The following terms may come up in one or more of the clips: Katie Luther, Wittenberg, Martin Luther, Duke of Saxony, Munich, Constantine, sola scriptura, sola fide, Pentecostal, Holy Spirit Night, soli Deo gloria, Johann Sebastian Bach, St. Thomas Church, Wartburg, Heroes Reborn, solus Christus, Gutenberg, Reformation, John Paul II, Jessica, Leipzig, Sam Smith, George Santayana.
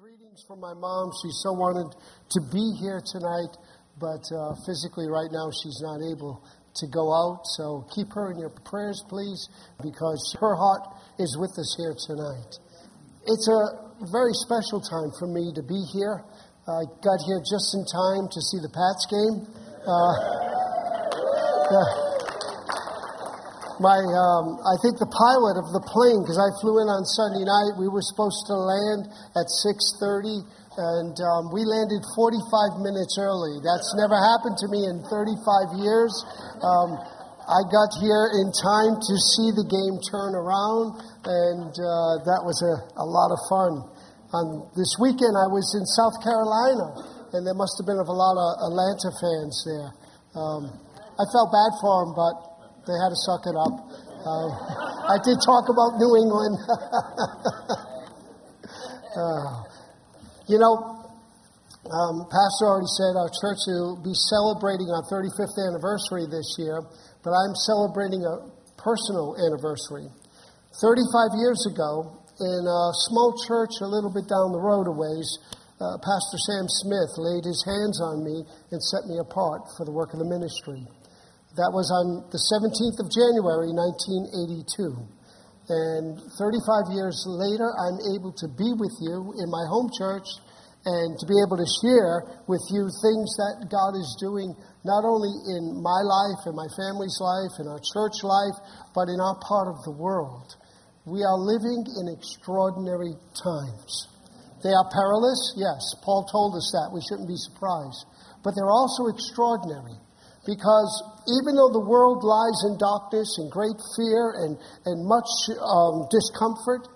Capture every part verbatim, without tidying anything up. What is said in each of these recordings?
greetings from my mom. She so wanted to be here tonight, but uh, physically right now she's not able to go out. So keep her in your prayers, please, because her heart is with us here tonight. It's a very special time for me to be here. I got here just in time to see the Pats game. Uh, the, My, um, I think the pilot of the plane, because I flew in on Sunday night, we were supposed to land at six thirty, and um, we landed forty-five minutes early. That's never happened to me in thirty-five years. Um, I got here in time to see the game turn around, and uh, that was a, a lot of fun. Um, this weekend, I was in South Carolina, and there must have been a lot of Atlanta fans there. Um, I felt bad for them, but they had to suck it up. Uh, I did talk about New England. uh, you know, um, Pastor already said our church will be celebrating our thirty-fifth anniversary this year, but I'm celebrating a personal anniversary. thirty-five years ago, in a small church a little bit down the road a ways, uh, Pastor Sam Smith laid his hands on me and set me apart for the work of the ministry. That was on the seventeenth of January, nineteen eighty-two. And thirty-five years later, I'm able to be with you in my home church and to be able to share with you things that God is doing, not only in my life, in my family's life, in our church life, but in our part of the world. We are living in extraordinary times. They are perilous, yes. Paul told us that. We shouldn't be surprised. But they're also extraordinary. Because even though the world lies in darkness and great fear and, and much um, discomfort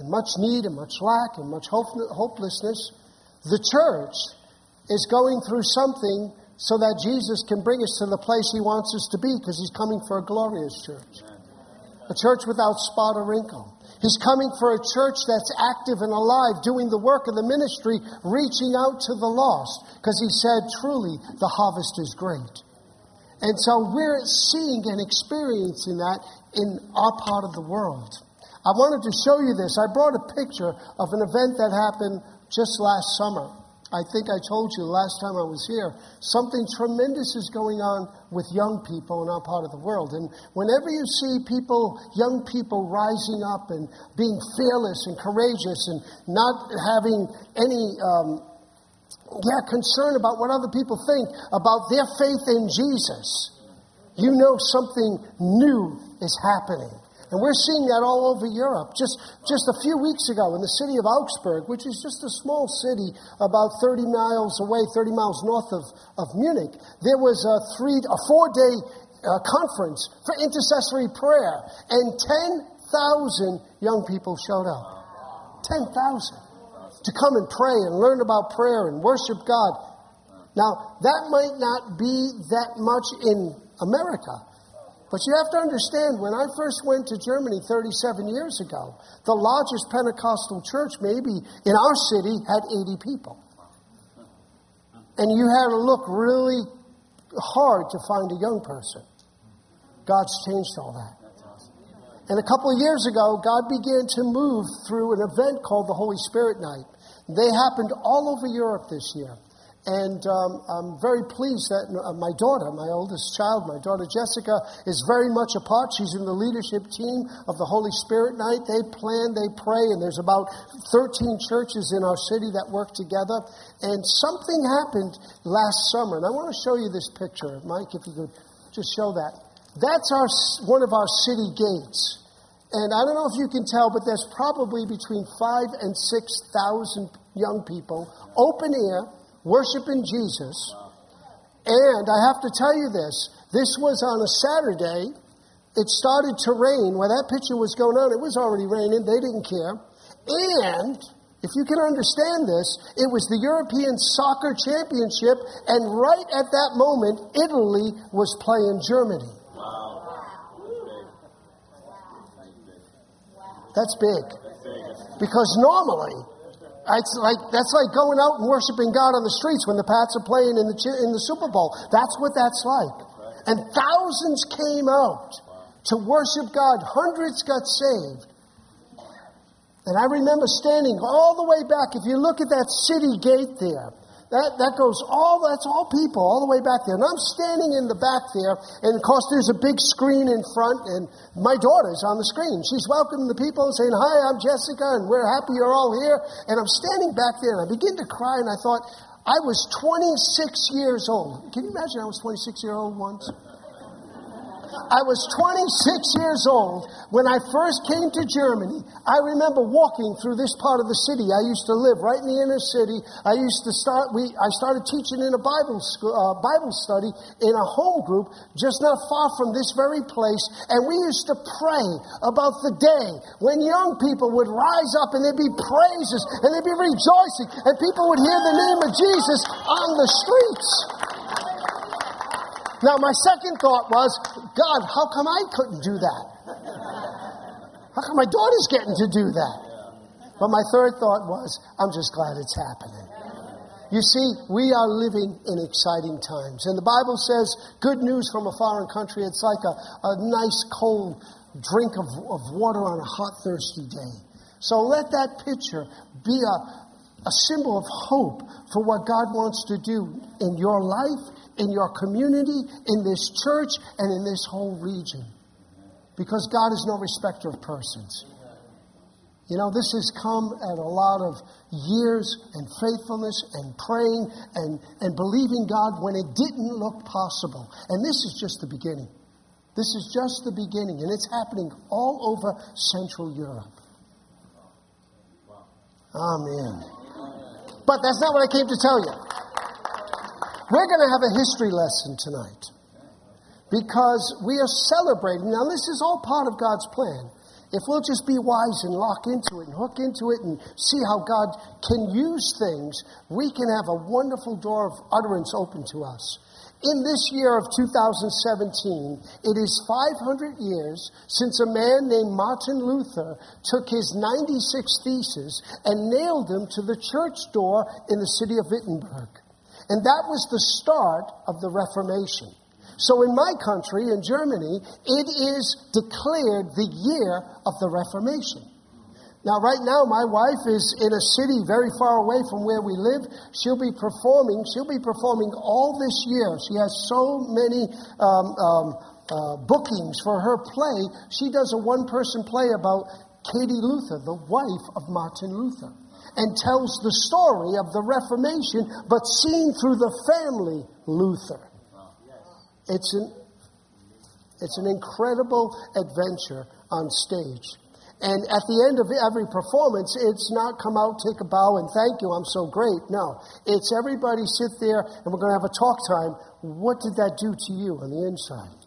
and much need and much lack and much hope, hopelessness, the church is going through something so that Jesus can bring us to the place he wants us to be, because he's coming for a glorious church, a church without spot or wrinkle. He's coming for a church that's active and alive, doing the work of the ministry, reaching out to the lost, because he said, truly, the harvest is great. And so we're seeing and experiencing that in our part of the world. I wanted to show you this. I brought a picture of an event that happened just last summer. I think I told you last time I was here, something tremendous is going on with young people in our part of the world. And whenever you see people, young people rising up and being fearless and courageous and not having any... Um, Yeah, concern about what other people think about their faith in Jesus. You know something new is happening. And we're seeing that all over Europe. Just, just a few weeks ago in the city of Augsburg, which is just a small city about thirty miles away, thirty miles north of, of Munich, there was a, three, a four-day uh, conference for intercessory prayer. And ten thousand young people showed up. ten thousand. To come and pray and learn about prayer and worship God. Now, that might not be that much in America, but you have to understand, when I first went to Germany thirty-seven years ago, the largest Pentecostal church maybe in our city had eighty people. And you had to look really hard to find a young person. God's changed all that. And a couple of years ago, God began to move through an event called the Holy Spirit Night. They happened all over Europe this year. And um, I'm very pleased that my daughter, my oldest child, my daughter Jessica, is very much a part. She's in the leadership team of the Holy Spirit Night. They plan, they pray, and there's about thirteen churches in our city that work together. And something happened last summer. And I want to show you this picture. Mike, if you could just show that. That's our one of our city gates. And I don't know if you can tell, but there's probably between five thousand and six thousand young people, open air, worshiping Jesus. And I have to tell you this, this was on a Saturday. It started to rain. While that picture was going on, it was already raining. They didn't care. And if you can understand this, it was the European Soccer Championship, and right at that moment, Italy was playing Germany. That's big. Because normally, it's like that's like going out and worshiping God on the streets when the Pats are playing in the in the Super Bowl. That's what that's like. And thousands came out to worship God. Hundreds got saved. And I remember standing all the way back. If you look at that city gate there, that, that goes all, that's all people, all the way back there. And I'm standing in the back there, and of course there's a big screen in front, and my daughter's on the screen. She's welcoming the people and saying, "Hi, I'm Jessica, and we're happy you're all here." And I'm standing back there, and I begin to cry, and I thought, I was twenty-six years old. Can you imagine I was twenty-six years old once? I was twenty-six years old when I first came to Germany. I remember walking through this part of the city. I used to live right in the inner city. I used to start. We I started teaching in a Bible school, uh, Bible study in a home group just not far from this very place, and we used to pray about the day when young people would rise up and there'd be praises and there'd be rejoicing and people would hear the name of Jesus on the streets. Now, my second thought was, God, how come I couldn't do that? How come my daughter's getting to do that? But my third thought was, I'm just glad it's happening. You see, we are living in exciting times. And the Bible says, good news from a foreign country, it's like a, a nice cold drink of, of water on a hot, thirsty day. So let that picture be a, a symbol of hope for what God wants to do in your life, in your community, in this church, and in this whole region. Because God is no respecter of persons. You know, this has come at a lot of years and faithfulness and praying and, and believing God when it didn't look possible. And this is just the beginning. This is just the beginning. And it's happening all over Central Europe. Amen. But that's not what I came to tell you. We're going to have a history lesson tonight because we are celebrating. Now, this is all part of God's plan. If we'll just be wise and lock into it and hook into it and see how God can use things, we can have a wonderful door of utterance open to us. In this year of two thousand seventeen, it is five hundred years since a man named Martin Luther took his ninety-six theses and nailed them to the church door in the city of Wittenberg. And that was the start of the Reformation. So in my country, in Germany, it is declared the year of the Reformation. Now, right now, my wife is in a city very far away from where we live. She'll be performing. She'll be performing all this year. She has so many um, um, uh, bookings for her play. She does a one-person play about Katie Luther, the wife of Martin Luther, and tells the story of the Reformation, but seen through the family Luther. It's an, it's an incredible adventure on stage. And at the end of every performance, it's not come out, take a bow, and thank you, I'm so great. No, it's everybody sit there, and we're going to have a talk time. What did that do to you on the inside?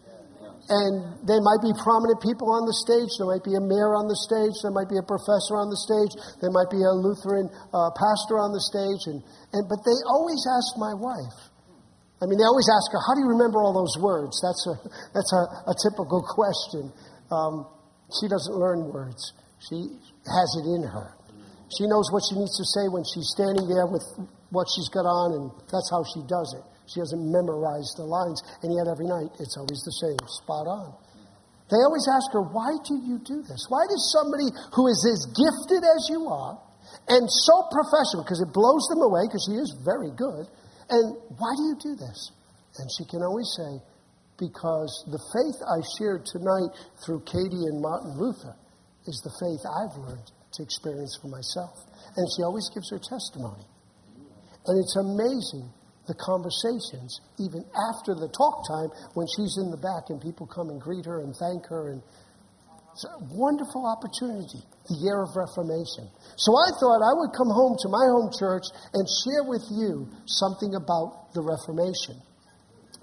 And there might be prominent people on the stage. There might be a mayor on the stage. There might be a professor on the stage. There might be a Lutheran uh, pastor on the stage. And, and but they always ask my wife. I mean, they always ask her, "How do you remember all those words?" That's a that's a, a typical question. Um, she doesn't learn words. She has it in her. She knows what she needs to say when she's standing there with what she's got on, and that's how she does it. She hasn't memorized the lines, and yet every night it's always the same, spot on. They always ask her, why do you do this? Why does somebody who is as gifted as you are and so professional, because it blows them away, because she is very good, and why do you do this? And she can always say, because the faith I shared tonight through Katie and Martin Luther is the faith I've learned to experience for myself. And she always gives her testimony. And it's amazing the conversations, even after the talk time, when she's in the back and people come and greet her and thank her. And it's a wonderful opportunity, the year of Reformation. So I thought I would come home to my home church and share with you something about the Reformation.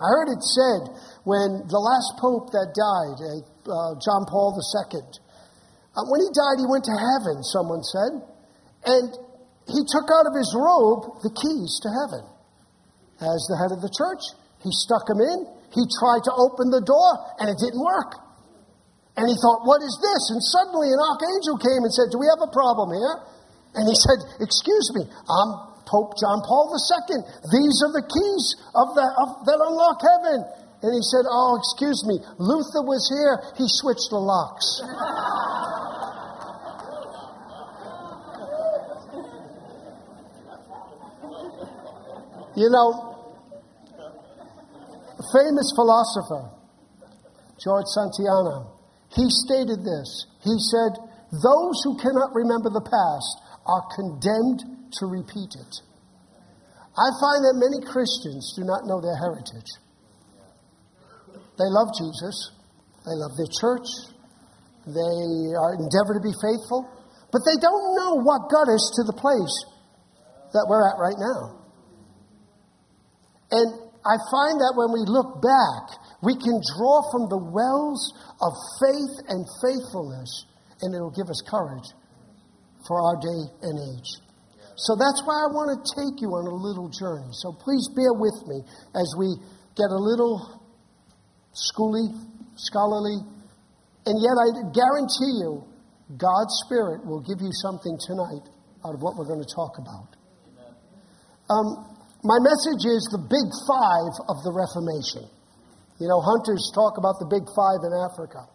I heard it said when the last pope that died, uh, John Paul the Second, uh, when he died, he went to heaven, someone said, and he took out of his robe the keys to heaven. As the head of the church, he stuck him in. He tried to open the door, and it didn't work. And he thought, what is this? And suddenly an archangel came and said, do we have a problem here? And he said, excuse me, I'm Pope John Paul the Second. These are the keys of the, of, that unlock heaven. And he said, oh, excuse me, Luther was here. He switched the locks. You know, famous philosopher, George Santayana, he stated this. He said, those who cannot remember the past are condemned to repeat it. I find that many Christians do not know their heritage. They love Jesus. They love their church. They are endeavor to be faithful. But they don't know what got us to the place that we're at right now. And I find that when we look back, we can draw from the wells of faith and faithfulness, and it'll give us courage for our day and age. So that's why I want to take you on a little journey. So please bear with me as we get a little schooly, scholarly, and yet I guarantee you, God's Spirit will give you something tonight out of what we're going to talk about. Um, my message is the big five of the Reformation. You know, hunters talk about the big five in Africa.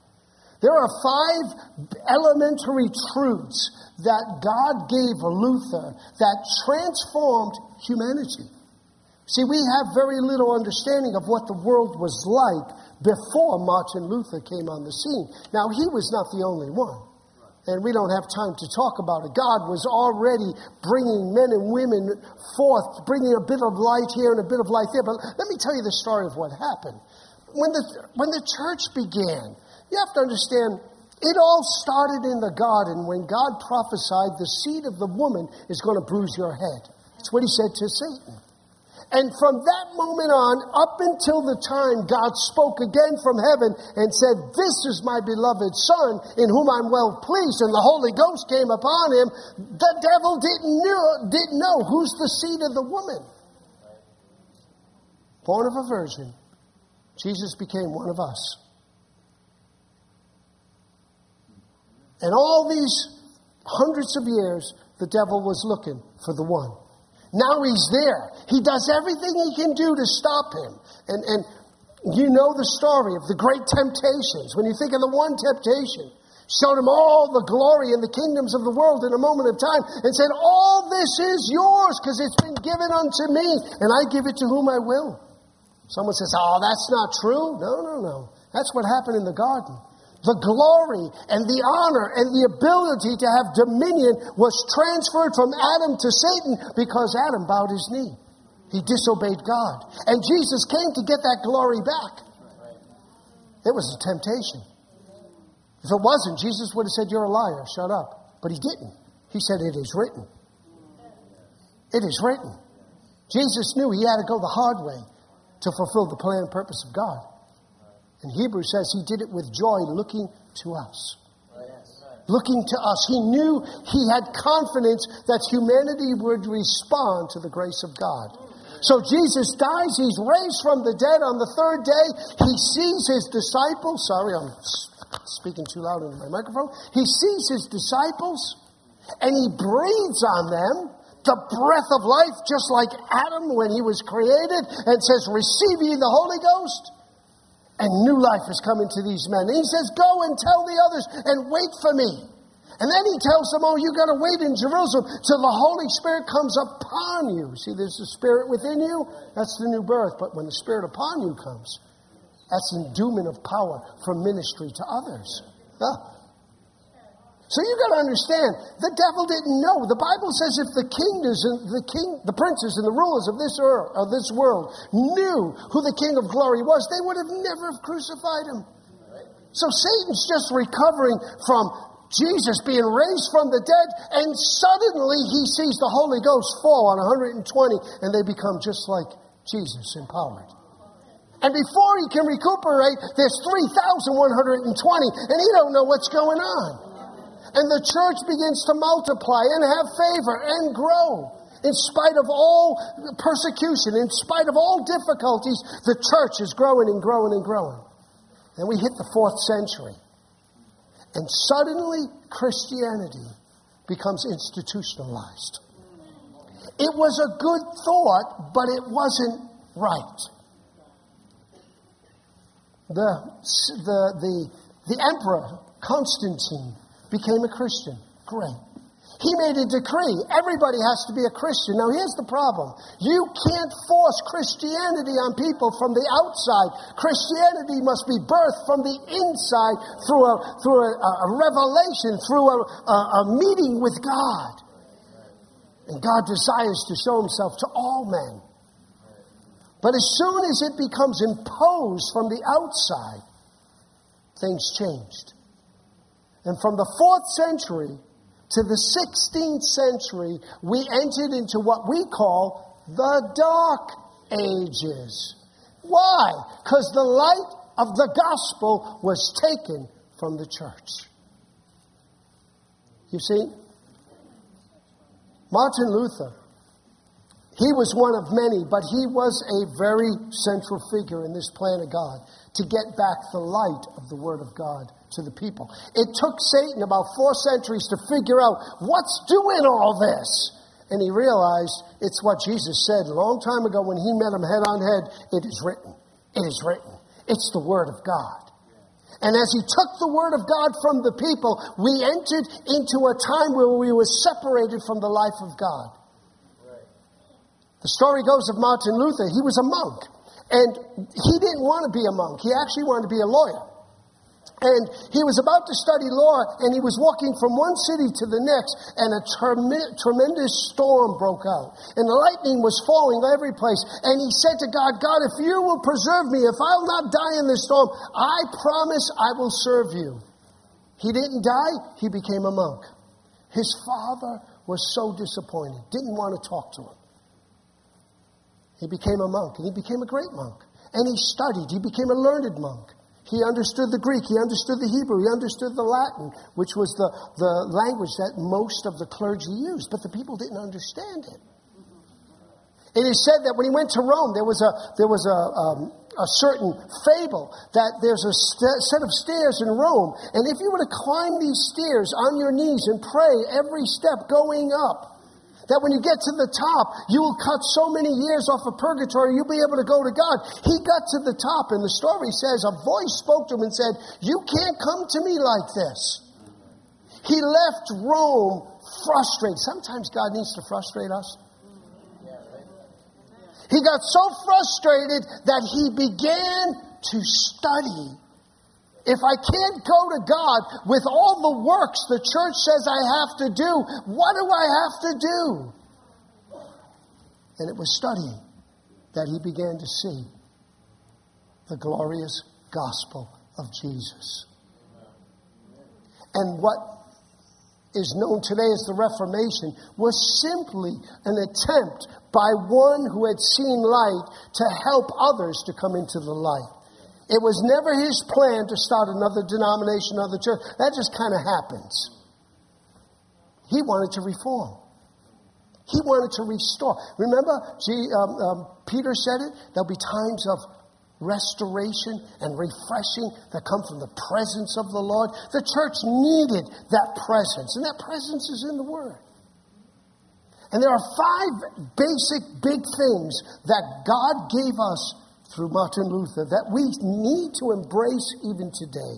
There are five elementary truths that God gave Luther that transformed humanity. See, we have very little understanding of what the world was like before Martin Luther came on the scene. Now, he was not the only one, and we don't have time to talk about it. God was already bringing men and women forth, bringing a bit of light here and a bit of light there. But let me tell you the story of what happened. When the, when the church began, you have to understand, it all started in the garden when God prophesied the seed of the woman is going to bruise your head. That's what he said to Satan. And from that moment on, up until the time God spoke again from heaven and said, this is my beloved Son, in whom I'm well pleased, and the Holy Ghost came upon him, the devil didn't know, didn't know who's the seed of the woman. Born of a virgin, Jesus became one of us. And all these hundreds of years, the devil was looking for the one. Now he's there. He does everything he can do to stop him. And, and you know the story of the great temptations. When you think of the one temptation, showed him all the glory and the kingdoms of the world in a moment of time and said, all this is yours because it's been given unto me and I give it to whom I will. Someone says, oh, that's not true. No, no, no. That's what happened in the garden. The glory and the honor and the ability to have dominion was transferred from Adam to Satan because Adam bowed his knee. He disobeyed God. And Jesus came to get that glory back. It was a temptation. If it wasn't, Jesus would have said, you're a liar, shut up. But he didn't. He said, it is written. It is written. Jesus knew he had to go the hard way to fulfill the plan and purpose of God. And Hebrews says he did it with joy, looking to us. Oh, yes. Looking to us. He knew he had confidence that humanity would respond to the grace of God. So Jesus dies. He's raised from the dead on the third day. He sees his disciples. Sorry, I'm speaking too loud into my microphone. He sees his disciples and he breathes on them the breath of life, just like Adam when he was created, and says, receive ye the Holy Ghost. And new life is coming to these men. And he says, go and tell the others and wait for me. And then he tells them, oh, you got to wait in Jerusalem till the Holy Spirit comes upon you. See, there's the Spirit within you. That's the new birth. But when the Spirit upon you comes, that's endowment of power for ministry to others. Huh? So you got to understand, the devil didn't know. The Bible says if the king is in, the king, the princes and the rulers of this earth, of this world knew who the King of Glory was, they would have never have crucified him. So Satan's just recovering from Jesus being raised from the dead, and suddenly he sees the Holy Ghost fall on one hundred twenty, and they become just like Jesus, empowered. And before he can recuperate, there's three thousand one hundred twenty, and he don't know what's going on. And the church begins to multiply and have favor and grow. In spite of all persecution, in spite of all difficulties, the church is growing and growing and growing. And we hit the fourth century. And suddenly Christianity becomes institutionalized. It was a good thought, but it wasn't right. The, the, the, the emperor, Constantine, became a Christian. Great. He made a decree. Everybody has to be a Christian. Now, here's the problem. You can't force Christianity on people from the outside. Christianity must be birthed from the inside through a, through a, a revelation, through a, a, a meeting with God. And God desires to show himself to all men. But as soon as it becomes imposed from the outside, things changed. And from the fourth century to the sixteenth century, we entered into what we call the Dark Ages. Why? Because the light of the gospel was taken from the church. You see, Martin Luther, he was one of many, but he was a very central figure in this plan of God to get back the light of the Word of God to the people. It took Satan about four centuries to figure out what's doing all this. And he realized it's what Jesus said a long time ago when he met him head on head. It is written. It is written. It's the Word of God. And as he took the Word of God from the people, we entered into a time where we were separated from the life of God. The story goes of Martin Luther. He was a monk. And he didn't want to be a monk. He actually wanted to be a lawyer. And he was about to study law, and he was walking from one city to the next, and a termi- tremendous storm broke out. And the lightning was falling every place. And he said to God, God, if you will preserve me, if I'll not die in this storm, I promise I will serve you. He didn't die. He became a monk. His father was so disappointed, didn't want to talk to him. He became a monk, and he became a great monk. And he studied. He became a learned monk. He understood the Greek, he understood the Hebrew, he understood the Latin, which was the, the language that most of the clergy used, but the people didn't understand it. It is said that when he went to Rome, there was a there was a, um, a certain fable that there's a st- set of stairs in Rome, and if you were to climb these stairs on your knees and pray every step going up, that when you get to the top, you will cut so many years off of purgatory, you'll be able to go to God. He got to the top, and the story says a voice spoke to him and said, you can't come to me like this. He left Rome frustrated. Sometimes God needs to frustrate us. He got so frustrated that he began to study. If I can't go to God with all the works the church says I have to do, what do I have to do? And it was studying that he began to see the glorious gospel of Jesus. And what is known today as the Reformation was simply an attempt by one who had seen light to help others to come into the light. It was never his plan to start another denomination, another church. That just kind of happens. He wanted to reform. He wanted to restore. Remember, G, um, um, Peter said it? There'll be times of restoration and refreshing that come from the presence of the Lord. The church needed that presence, and that presence is in the Word. And there are five basic big things that God gave us through Martin Luther, that we need to embrace even today.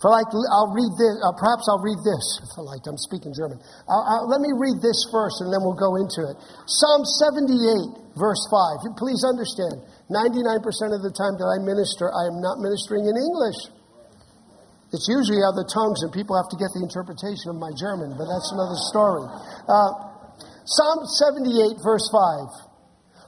For like, I'll read this, uh, perhaps I'll read this, for like, I'm speaking German. I'll, I'll, let me read this first, and then we'll go into it. Psalm seventy-eight, verse five. Please understand, ninety-nine percent of the time that I minister, I am not ministering in English. It's usually other tongues, and people have to get the interpretation of my German, but that's another story. Uh, Psalm seventy-eight, verse five.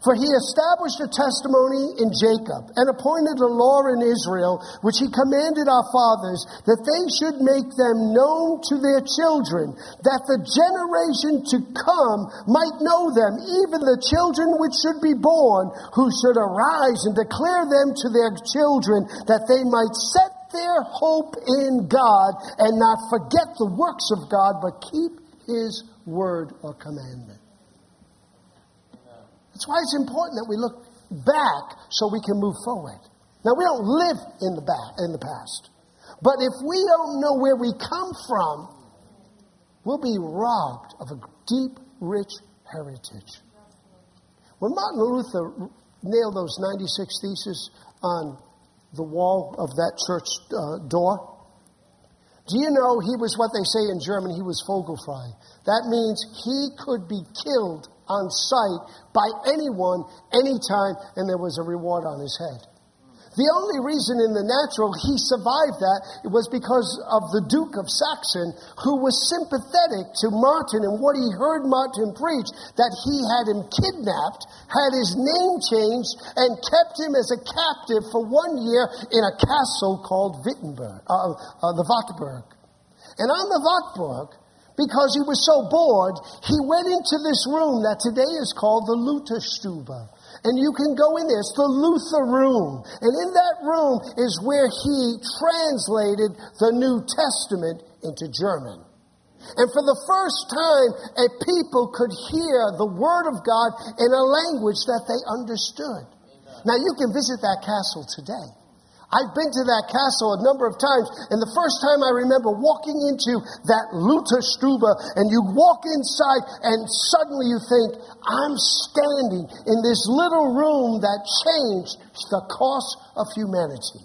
For he established a testimony in Jacob and appointed a law in Israel, which he commanded our fathers, that they should make them known to their children, that the generation to come might know them, even the children which should be born, who should arise and declare them to their children, that they might set their hope in God and not forget the works of God, but keep his word or commandment. That's why it's important that we look back so we can move forward. Now, we don't live in the back, in the past. But if we don't know where we come from, we'll be robbed of a deep, rich heritage. When Martin Luther nailed those ninety-six theses on the wall of that church uh, door, Do you know he was what they say in German, he was vogelfrei? That means he could be killed on sight by anyone, anytime, and there was a reward on his head. The only reason in the natural he survived that it was because of the Duke of Saxony, who was sympathetic to Martin and what he heard Martin preach, that he had him kidnapped, had his name changed, and kept him as a captive for one year in a castle called Wittenberg, uh, uh, the Wartburg. And on the Wartburg, because he was so bored, he went into this room that today is called the Lutherstube. And you can go in there. It's the Luther room. And in that room is where he translated the New Testament into German. And for the first time, a people could hear the Word of God in a language that they understood. Amen. Now, you can visit that castle today. I've been to that castle a number of times, and the first time I remember walking into that Lutherstube, and you walk inside, and suddenly you think, I'm standing in this little room that changed the course of humanity.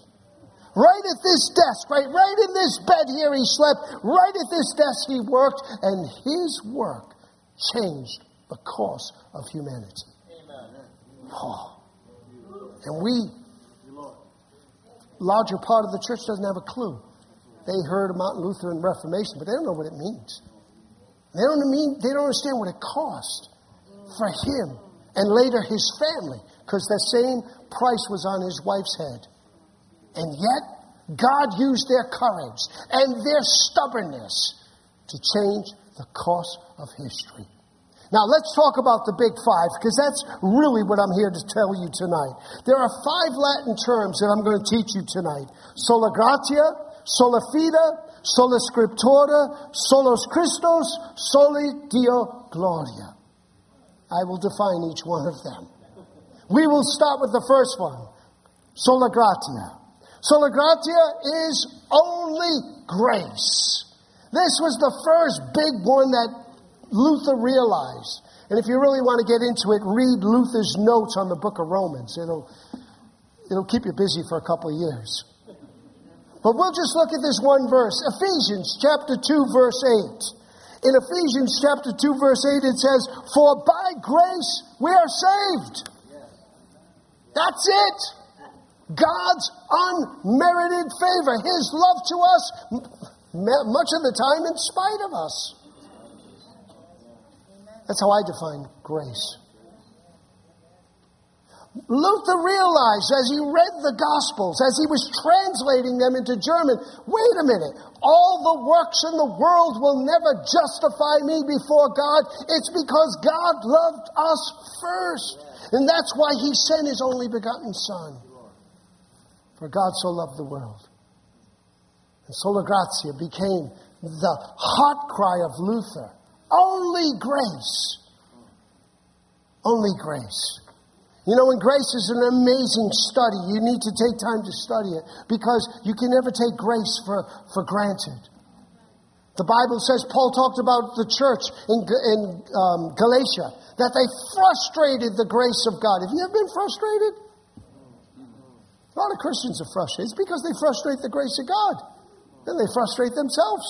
Right at this desk, right, right in this bed here he slept, right at this desk he worked, and his work changed the course of humanity. Amen. Oh. And we... larger part of the church doesn't have a clue. They heard of Martin Luther and Reformation, but they don't know what it means. They don't mean. They don't understand what it cost for him and later his family, because the same price was on his wife's head. And yet, God used their courage and their stubbornness to change the course of history. Now, let's talk about the big five, because that's really what I'm here to tell you tonight. There are five Latin terms that I'm going to teach you tonight. Sola gratia, sola fide, sola scriptura, solus Christus, soli Deo gloria. I will define each one of them. We will start with the first one, sola gratia. Sola gratia is only grace. This was the first big one that Luther realized, and if you really want to get into it, read Luther's notes on the book of Romans. It'll, it'll keep you busy for a couple of years. But we'll just look at this one verse, Ephesians chapter two, verse eight. In Ephesians chapter two, verse eight, it says, "For by grace we are saved." That's it. God's unmerited favor, His love to us, much of the time in spite of us. That's how I define grace. Luther realized as he read the Gospels, as he was translating them into German, wait a minute, all the works in the world will never justify me before God. It's because God loved us first. And that's why He sent His only begotten Son. For God so loved the world. And sola gratia became the heart cry of Luther. Only grace. Only grace. You know, and grace is an amazing study. You need to take time to study it, because you can never take grace for, for granted. The Bible says, Paul talked about the church in, in um, Galatia, that they frustrated the grace of God. Have you ever been frustrated? A lot of Christians are frustrated. It's because they frustrate the grace of God. Then they frustrate themselves.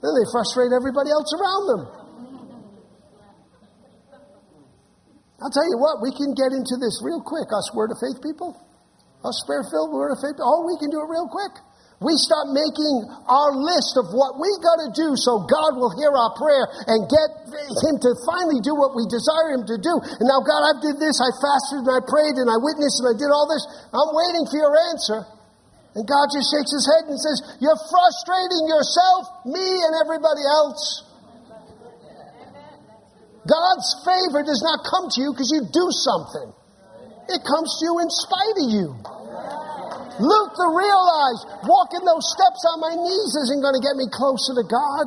Then they frustrate everybody else around them. I'll tell you what, we can get into this real quick. Us Word of Faith people, us prayer-filled Word of Faith, oh, we can do it real quick. We start making our list of what we got to do so God will hear our prayer and get Him to finally do what we desire Him to do. And now, God, I did this, I fasted and I prayed and I witnessed and I did all this. I'm waiting for your answer. And God just shakes His head and says, you're frustrating yourself, me, and everybody else. God's favor does not come to you because you do something. It comes to you in spite of you. Luther realized walking those steps on my knees isn't going to get me closer to God.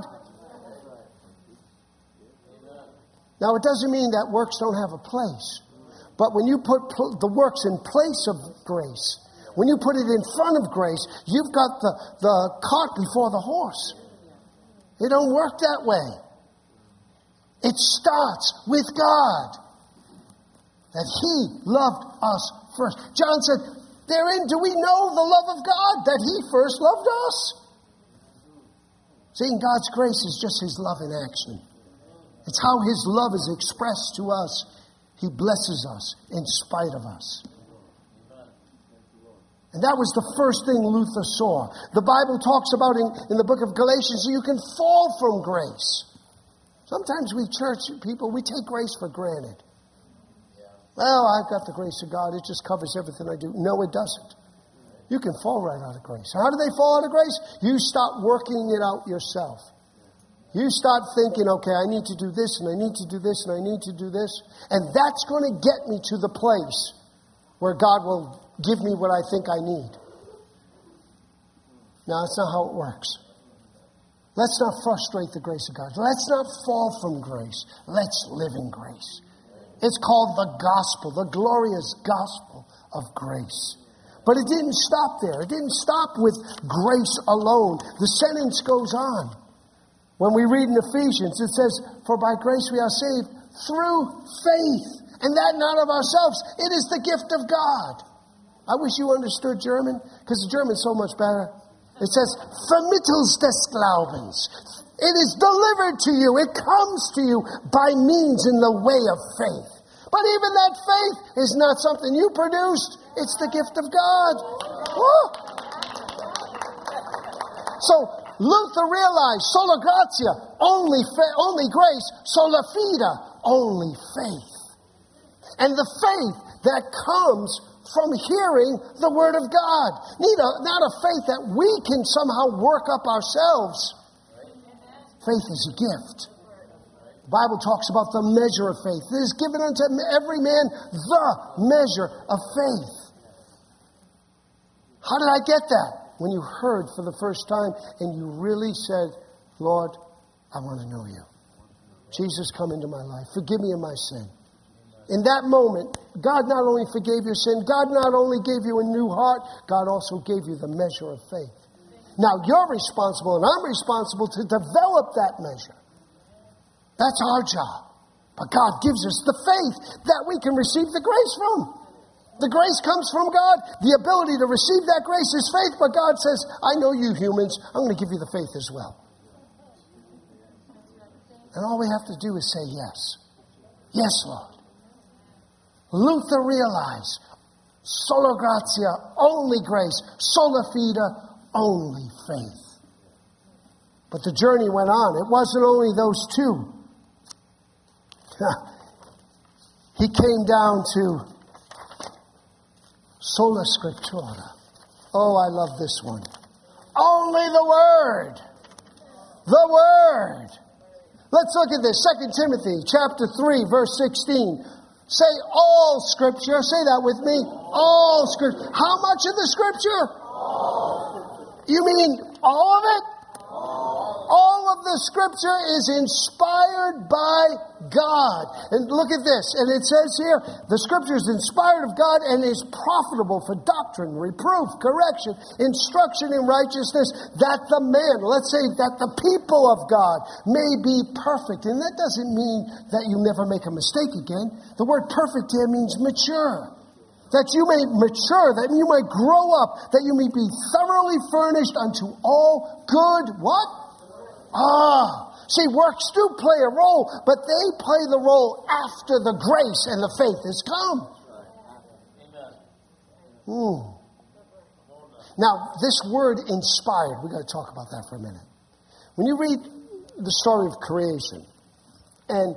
Now, it doesn't mean that works don't have a place. But when you put pl- the works in place of grace, when you put it in front of grace, you've got the, the cart before the horse. It don't work that way. It starts with God, that He loved us first. John said, therein do we know the love of God, that He first loved us. Seeing God's grace is just His love in action. It's how His love is expressed to us. He blesses us in spite of us. And that was the first thing Luther saw. The Bible talks about in, in the book of Galatians, you can fall from grace. Sometimes we church people, we take grace for granted. Well, I've got the grace of God. It just covers everything I do. No, it doesn't. You can fall right out of grace. How do they fall out of grace? You stop working it out yourself. You start thinking, okay, I need to do this, and I need to do this, and I need to do this. And that's going to get me to the place where God will give me what I think I need. Now, that's not how it works. Let's not frustrate the grace of God. Let's not fall from grace. Let's live in grace. It's called the gospel, the glorious gospel of grace. But it didn't stop there. It didn't stop with grace alone. The sentence goes on. When we read in Ephesians, it says, "For by grace we are saved through faith, and that not of ourselves. It is the gift of God." I wish you understood German, because the German's so much better. It says, "Vermittels des Glaubens." It is delivered to you. It comes to you by means in the way of faith. But even that faith is not something you produced. It's the gift of God. Woo! So Luther realized sola gratia, only, fa- only grace, sola fide, only faith. And the faith that comes from hearing the Word of God. Not a faith that we can somehow work up ourselves. Faith is a gift. The Bible talks about the measure of faith. It is given unto every man the measure of faith. How did I get that? When you heard for the first time and you really said, "Lord, I want to know you. Jesus, come into my life. Forgive me of my sin." In that moment, God not only forgave your sin, God not only gave you a new heart, God also gave you the measure of faith. Now, you're responsible and I'm responsible to develop that measure. That's our job. But God gives us the faith that we can receive the grace from. The grace comes from God. The ability to receive that grace is faith, but God says, "I know you humans, I'm going to give you the faith as well." And all we have to do is say yes. Yes, Lord. Luther realized sola gratia, only grace, sola fide, only faith. But the journey went on. It wasn't only those two. He came down to sola scriptura. Oh, I love this one. Only the Word. The Word. Let's look at this. Second Timothy chapter three, verse sixteen. Say all Scripture. Say that with me. All Scripture. How much of the Scripture? All. You mean all of it? All. All of the Scripture is inspired by God. And look at this. And it says here, the Scripture is inspired of God and is profitable for doctrine, reproof, correction, instruction in righteousness, that the man, let's say that the people of God may be perfect. And that doesn't mean that you never make a mistake again. The word perfect here means mature. That you may mature, that you may grow up, that you may be thoroughly furnished unto all good, what? Ah! See, works do play a role, but they play the role after the grace and the faith has come. Mm. Now, this word inspired, we've got to talk about that for a minute. When you read the story of creation, and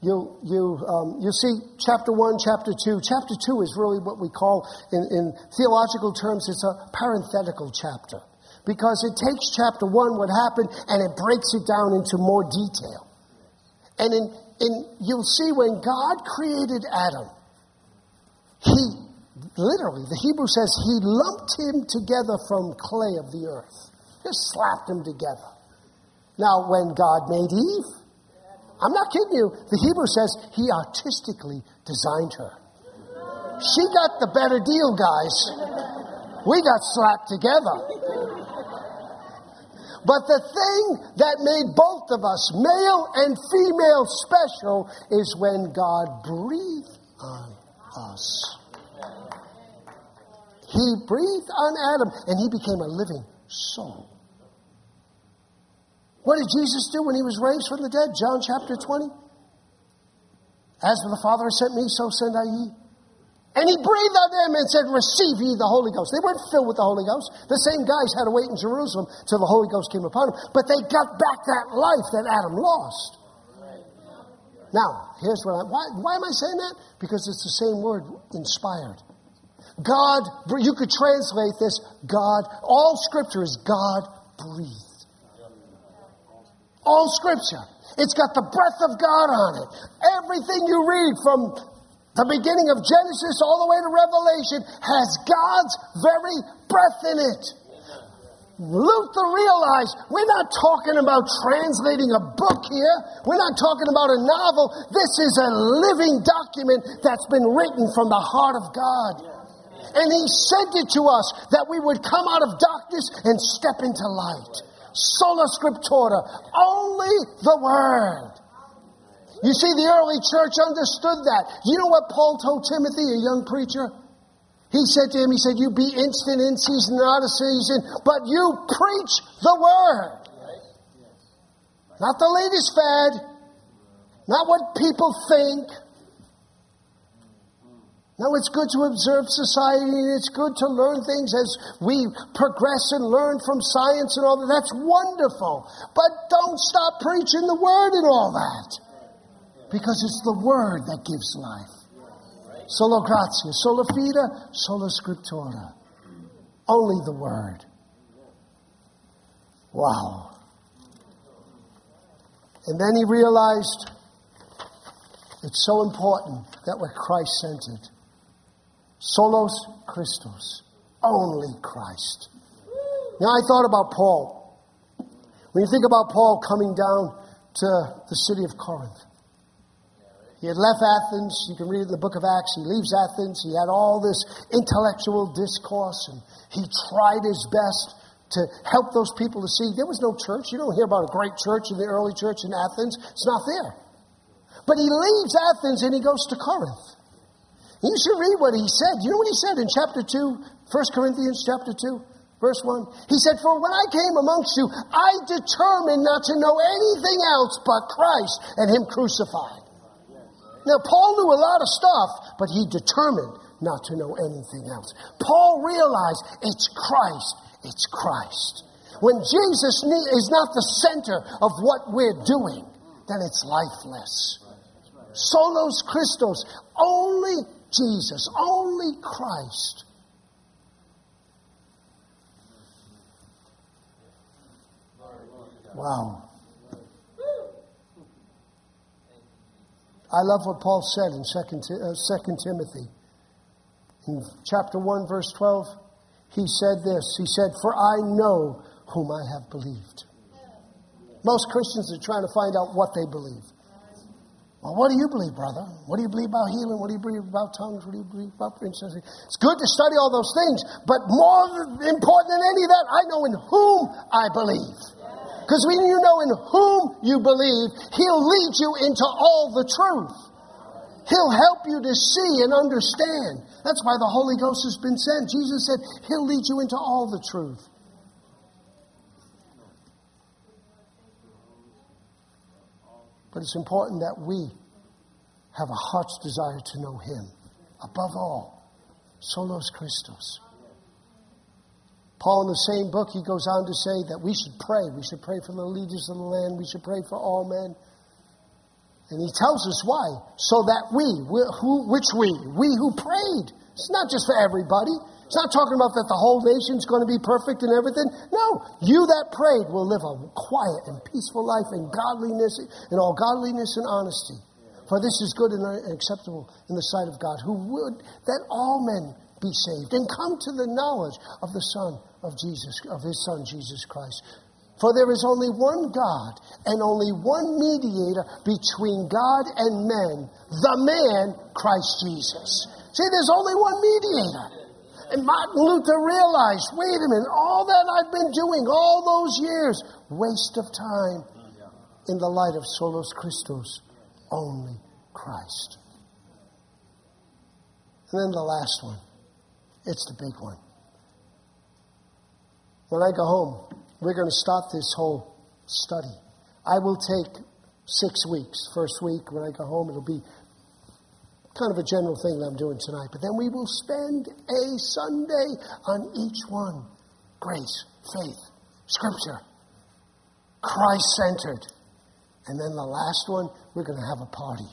you, you, um, you'll see chapter one, chapter two. Chapter two is really what we call, in, in theological terms, it's a parenthetical chapter. Because it takes chapter one, what happened, and it breaks it down into more detail. And in, in you'll see when God created Adam, he, literally, the Hebrew says, he lumped him together from clay of the earth. Just slapped him together. Now, when God made Eve, I'm not kidding you, the Hebrew says he artistically designed her. She got the better deal, guys. We got slapped together. But the thing that made both of us, male and female, special is when God breathed on us. He breathed on Adam, and he became a living soul. What did Jesus do when he was raised from the dead? John chapter twenty. As the Father has sent me, so send I ye. And he breathed on them and said, receive ye the Holy Ghost. They weren't filled with the Holy Ghost. The same guys had to wait in Jerusalem till the Holy Ghost came upon them. But they got back that life that Adam lost. Now, here's what I... Why, why am I saying that? Because it's the same word, inspired. God... You could translate this, God... All Scripture is God-breathed. All Scripture. It's got the breath of God on it. Everything you read from the beginning of Genesis all the way to Revelation has God's very breath in it. Luther realized we're not talking about translating a book here. We're not talking about a novel. This is a living document that's been written from the heart of God. And he sent it to us that we would come out of darkness and step into light. Sola Scriptura. Only the Word. You see, the early church understood that. You know what Paul told Timothy, a young preacher? He said to him, he said, you be instant in season and out of season, but you preach the Word. Not the latest fad. Not what people think. Now, it's good to observe society, and it's good to learn things as we progress and learn from science and all that. That's wonderful. But don't stop preaching the Word and all that. Because it's the Word that gives life. Sola gratia, sola fide, sola scriptura. Only the Word. Wow. And then he realized it's so important that we're Christ-centered. Solos Christos. Only Christ. Now I thought about Paul. When you think about Paul coming down to the city of Corinth. He had left Athens. You can read it in the book of Acts. He leaves Athens. He had all this intellectual discourse, and he tried his best to help those people to see. There was no church. You don't hear about a great church in the early church in Athens. It's not there. But he leaves Athens, and he goes to Corinth. You should read what he said. You know what he said in chapter two, First Corinthians chapter two, verse one? He said, for when I came amongst you, I determined not to know anything else but Christ and Him crucified. Now, Paul knew a lot of stuff, but he determined not to know anything else. Paul realized it's Christ. It's Christ. When Jesus is not the center of what we're doing, then it's lifeless. Solos Christos. Only Jesus. Only Christ. Wow. I love what Paul said in Second Timothy. In chapter one, verse twelve, he said this. He said, for I know whom I have believed. Most Christians are trying to find out what they believe. Well, what do you believe, brother? What do you believe about healing? What do you believe about tongues? What do you believe about princesses? It's good to study all those things, but more important than any of that, I know in whom I believe. Because when you know in whom you believe, He'll lead you into all the truth. He'll help you to see and understand. That's why the Holy Ghost has been sent. Jesus said, He'll lead you into all the truth. But it's important that we have a heart's desire to know Him. Above all, Solos Christos. Paul, in the same book, he goes on to say that we should pray. We should pray for the leaders of the land. We should pray for all men. And he tells us why. So that we, who, which we? We who prayed. It's not just for everybody. It's not talking about that the whole nation's going to be perfect and everything. No. You that prayed will live a quiet and peaceful life in godliness, in all godliness and honesty. For this is good and acceptable in the sight of God, who would that all men be saved and come to the knowledge of the Son of Jesus, of His Son, Jesus Christ. For there is only one God and only one mediator between God and men, the man, Christ Jesus. See, there's only one mediator. And Martin Luther realized, wait a minute, all that I've been doing all those years, waste of time in the light of Solos Christos, only Christ. And then the last one. It's the big one. When I go home, we're going to start this whole study. I will take six weeks. First week, when I go home, it'll be kind of a general thing that I'm doing tonight. But then we will spend a Sunday on each one. Grace, faith, Scripture, Christ-centered. And then the last one, we're going to have a party.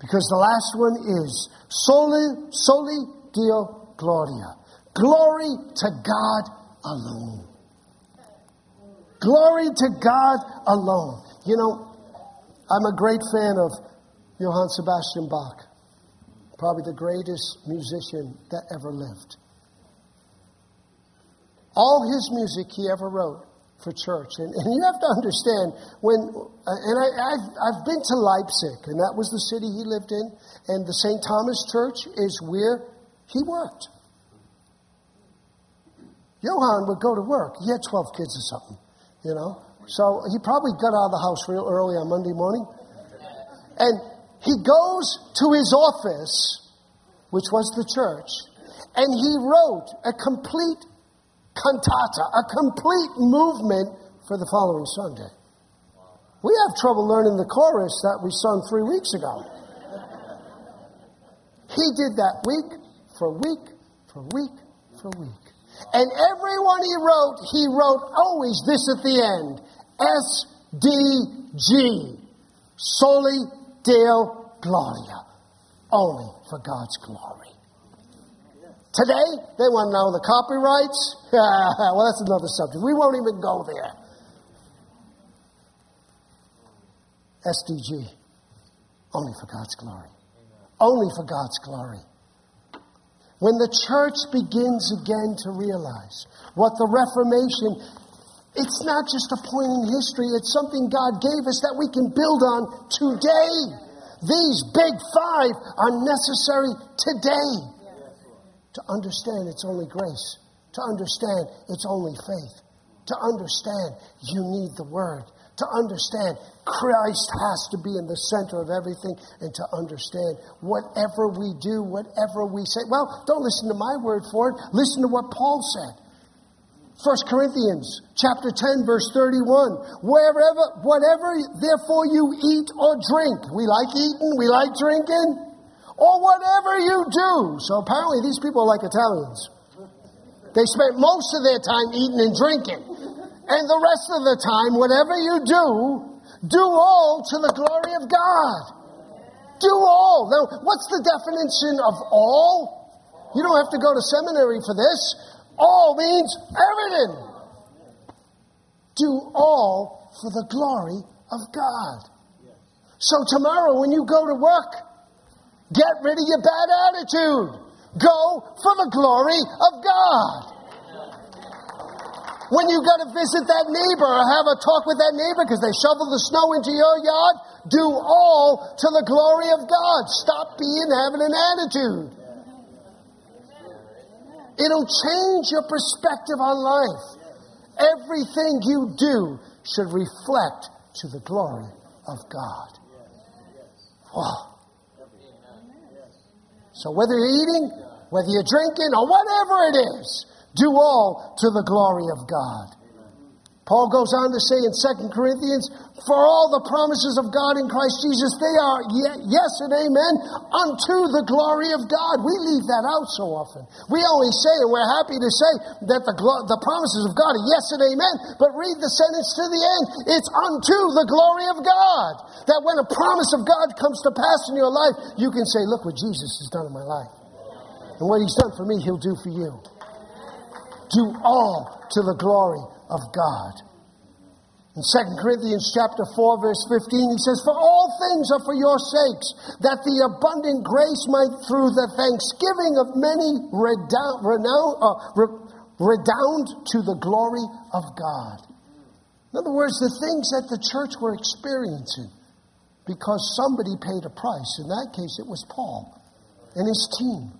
Because the last one is Soli, Soli Deo Gloria. Glory to God alone. Glory to God alone. You know, I'm a great fan of Johann Sebastian Bach. Probably the greatest musician that ever lived. All his music he ever wrote for church. And, and you have to understand, when, and I, I've, I've been to Leipzig, and that was the city he lived in, and the Saint Thomas Church is where he worked. Johann would go to work. He had twelve kids or something, you know. So he probably got out of the house real early on Monday morning. And he goes to his office, which was the church, and he wrote a complete cantata, a complete movement for the following Sunday. We have trouble learning the chorus that we sung three weeks ago. He did that week for week for week for week. And everyone he wrote, he wrote always this at the end. S D G. Soli Deo Gloria. Only for God's glory. Today, they want to know the copyrights. Well, that's another subject. We won't even go there. S D G. Only for God's glory. Only for God's glory. When the church begins again to realize what the Reformation, it's not just a point in history, it's something God gave us that we can build on today. These big five are necessary today to understand it's only grace, to understand it's only faith, to understand you need the Word, to understand Christ has to be in the center of everything, and to understand whatever we do, whatever we say. Well, don't listen to my word for it. Listen to what Paul said. First Corinthians chapter ten, verse thirty-one. Wherever, whatever, therefore, you eat or drink. We like eating, we like drinking. Or whatever you do. So apparently these people are like Italians. They spent most of their time eating and drinking. And the rest of the time, whatever you do, do all to the glory of God. Do all. Now, what's the definition of all? You don't have to go to seminary for this. All means everything. Do all for the glory of God. So tomorrow when you go to work, get rid of your bad attitude. Go for the glory of God. When you got to visit that neighbor or have a talk with that neighbor because they shoveled the snow into your yard, do all to the glory of God. Stop being having an attitude. It'll change your perspective on life. Everything you do should reflect to the glory of God. Wow. So whether you're eating, whether you're drinking, or whatever it is, do all to the glory of God. Paul goes on to say in Second Corinthians, for all the promises of God in Christ Jesus, they are yes and amen unto the glory of God. We leave that out so often. We always say, and we're happy to say, that the, glo- the promises of God are yes and amen, but read the sentence to the end. It's unto the glory of God. That when a promise of God comes to pass in your life, you can say, look what Jesus has done in my life. And what he's done for me, he'll do for you. Do all to the glory of God. In Second Corinthians chapter four, verse fifteen, he says, for all things are for your sakes, that the abundant grace might through the thanksgiving of many redound, renown, uh, redound to the glory of God. In other words, the things that the church were experiencing, because somebody paid a price. In that case, it was Paul and his team.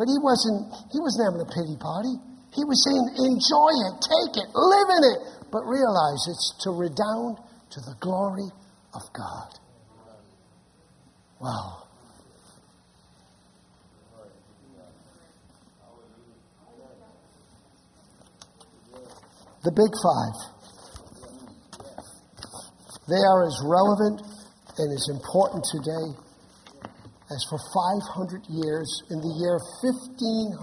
But he wasn't, he wasn't having a pity party. He was saying, enjoy it, take it, live in it, but realize it's to redound to the glory of God. Wow. The big five. They are as relevant and as important today as for five hundred years. In the year fifteen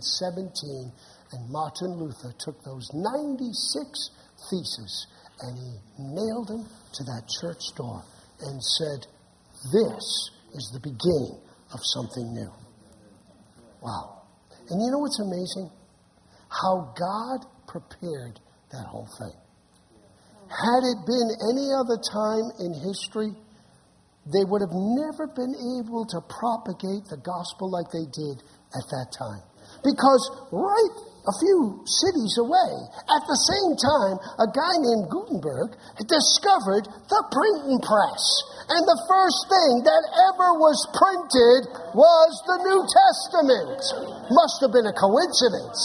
seventeen, and Martin Luther took those ninety-six theses and he nailed them to that church door and said, "This is the beginning of something new." Wow. And you know what's amazing? How God prepared that whole thing. Had it been any other time in history, they would have never been able to propagate the gospel like they did at that time. Because right a few cities away, at the same time, a guy named Gutenberg discovered the printing press. And the first thing that ever was printed was the New Testament. Must have been a coincidence.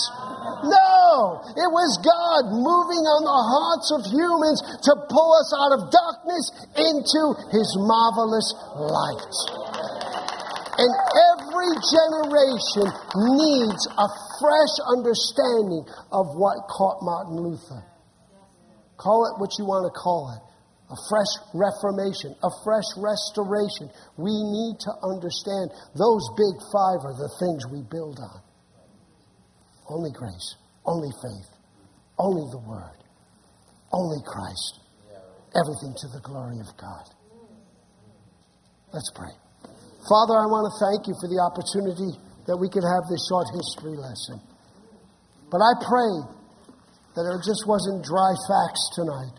No, it was God moving on the hearts of humans to pull us out of darkness into His marvelous light. And every generation needs a fresh understanding of what caught Martin Luther. Call it what you want to call it. A fresh reformation, a fresh restoration. We need to understand those big five are the things we build on. Only grace, only faith, only the Word, only Christ. Everything to the glory of God. Let's pray. Father, I want to thank you for the opportunity that we could have this short history lesson. But I pray that it just wasn't dry facts tonight,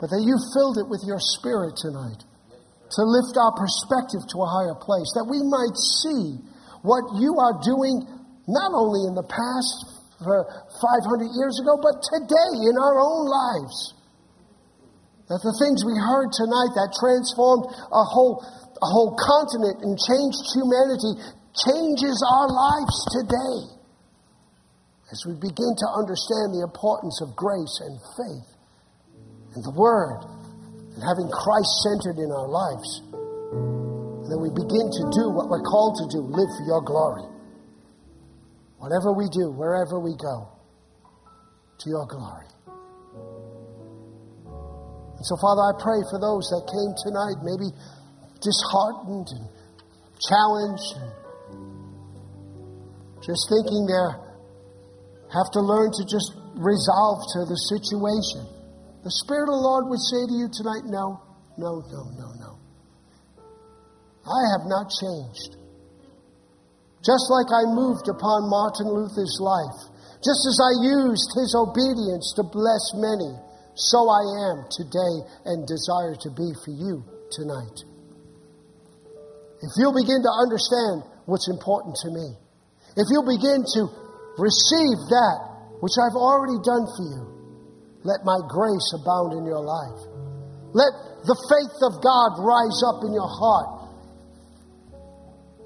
but that you filled it with your Spirit tonight to lift our perspective to a higher place, that we might see what you are doing not only in the past, for five hundred years ago, but today in our own lives. That the things we heard tonight that transformed a whole, a whole continent and changed humanity changes our lives today. As we begin to understand the importance of grace and faith and the Word and having Christ centered in our lives. And then we begin to do what we're called to do, live for your glory. Whatever we do, wherever we go, to your glory. And so, Father, I pray for those that came tonight, maybe disheartened and challenged, and just thinking they have to learn to just resolve to the situation. The Spirit of the Lord would say to you tonight, no, no, no, no, no. I have not changed. Just like I moved upon Martin Luther's life, just as I used his obedience to bless many, so I am today and desire to be for you tonight. If you'll begin to understand what's important to me, if you'll begin to receive that which I've already done for you, let my grace abound in your life. Let the faith of God rise up in your heart.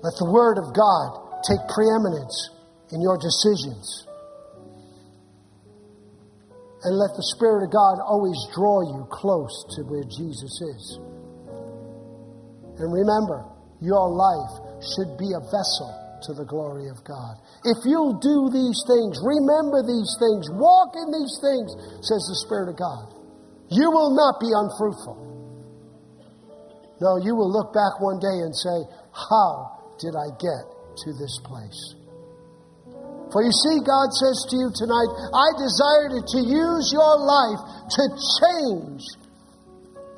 Let the Word of God take preeminence in your decisions. And let the Spirit of God always draw you close to where Jesus is. And remember, your life should be a vessel to the glory of God. If you'll do these things, remember these things, walk in these things, says the Spirit of God, you will not be unfruitful. No, you will look back one day and say, how did I get to this place? For you see, God says to you tonight, I desire to use your life to change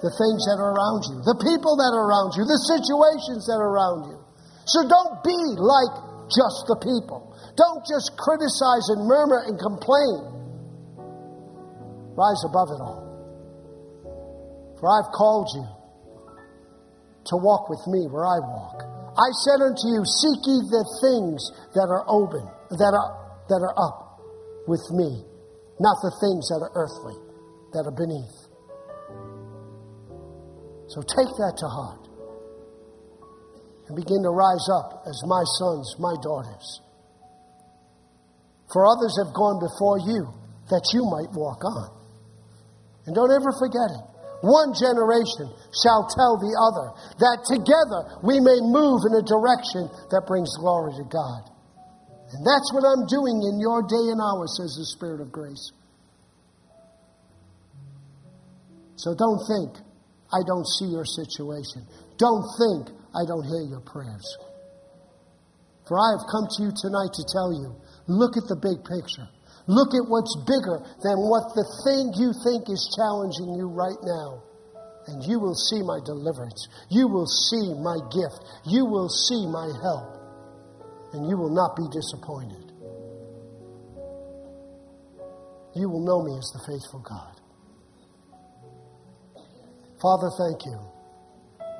the things that are around you, the people that are around you, the situations that are around you. So don't be like just the people. Don't just criticize and murmur and complain. Rise above it all. For I've called you to walk with me where I walk. I said unto you, seek ye the things that are open, that are that are up with me, not the things that are earthly, that are beneath. So take that to heart and begin to rise up as my sons, my daughters. For others have gone before you that you might walk on. And don't ever forget it. One generation shall tell the other that together we may move in a direction that brings glory to God. And that's what I'm doing in your day and hour, says the Spirit of grace. So don't think, I don't see your situation. Don't think, I don't hear your prayers. For I have come to you tonight to tell you, look at the big picture. Look at what's bigger than what the thing you think is challenging you right now. And you will see my deliverance. You will see my gift. You will see my help. And you will not be disappointed. You will know me as the faithful God. Father, thank you.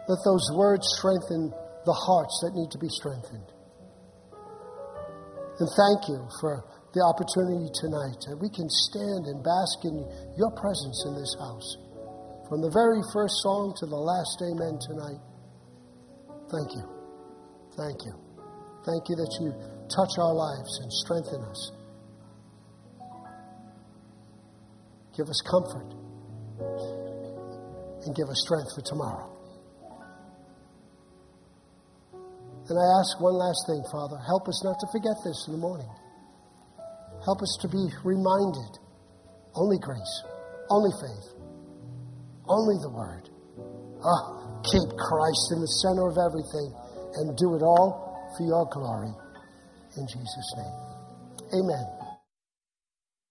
Let those words strengthen the hearts that need to be strengthened. And thank you for the opportunity tonight that we can stand and bask in your presence in this house. From the very first song to the last amen tonight. Thank you. Thank you. Thank you that you touch our lives and strengthen us. Give us comfort. And give us strength for tomorrow. And I ask one last thing, Father. Help us not to forget this in the morning. Help us to be reminded. Only grace. Only faith. Only the Word. Ah, keep Christ in the center of everything and do it all for your glory. In Jesus' name. Amen.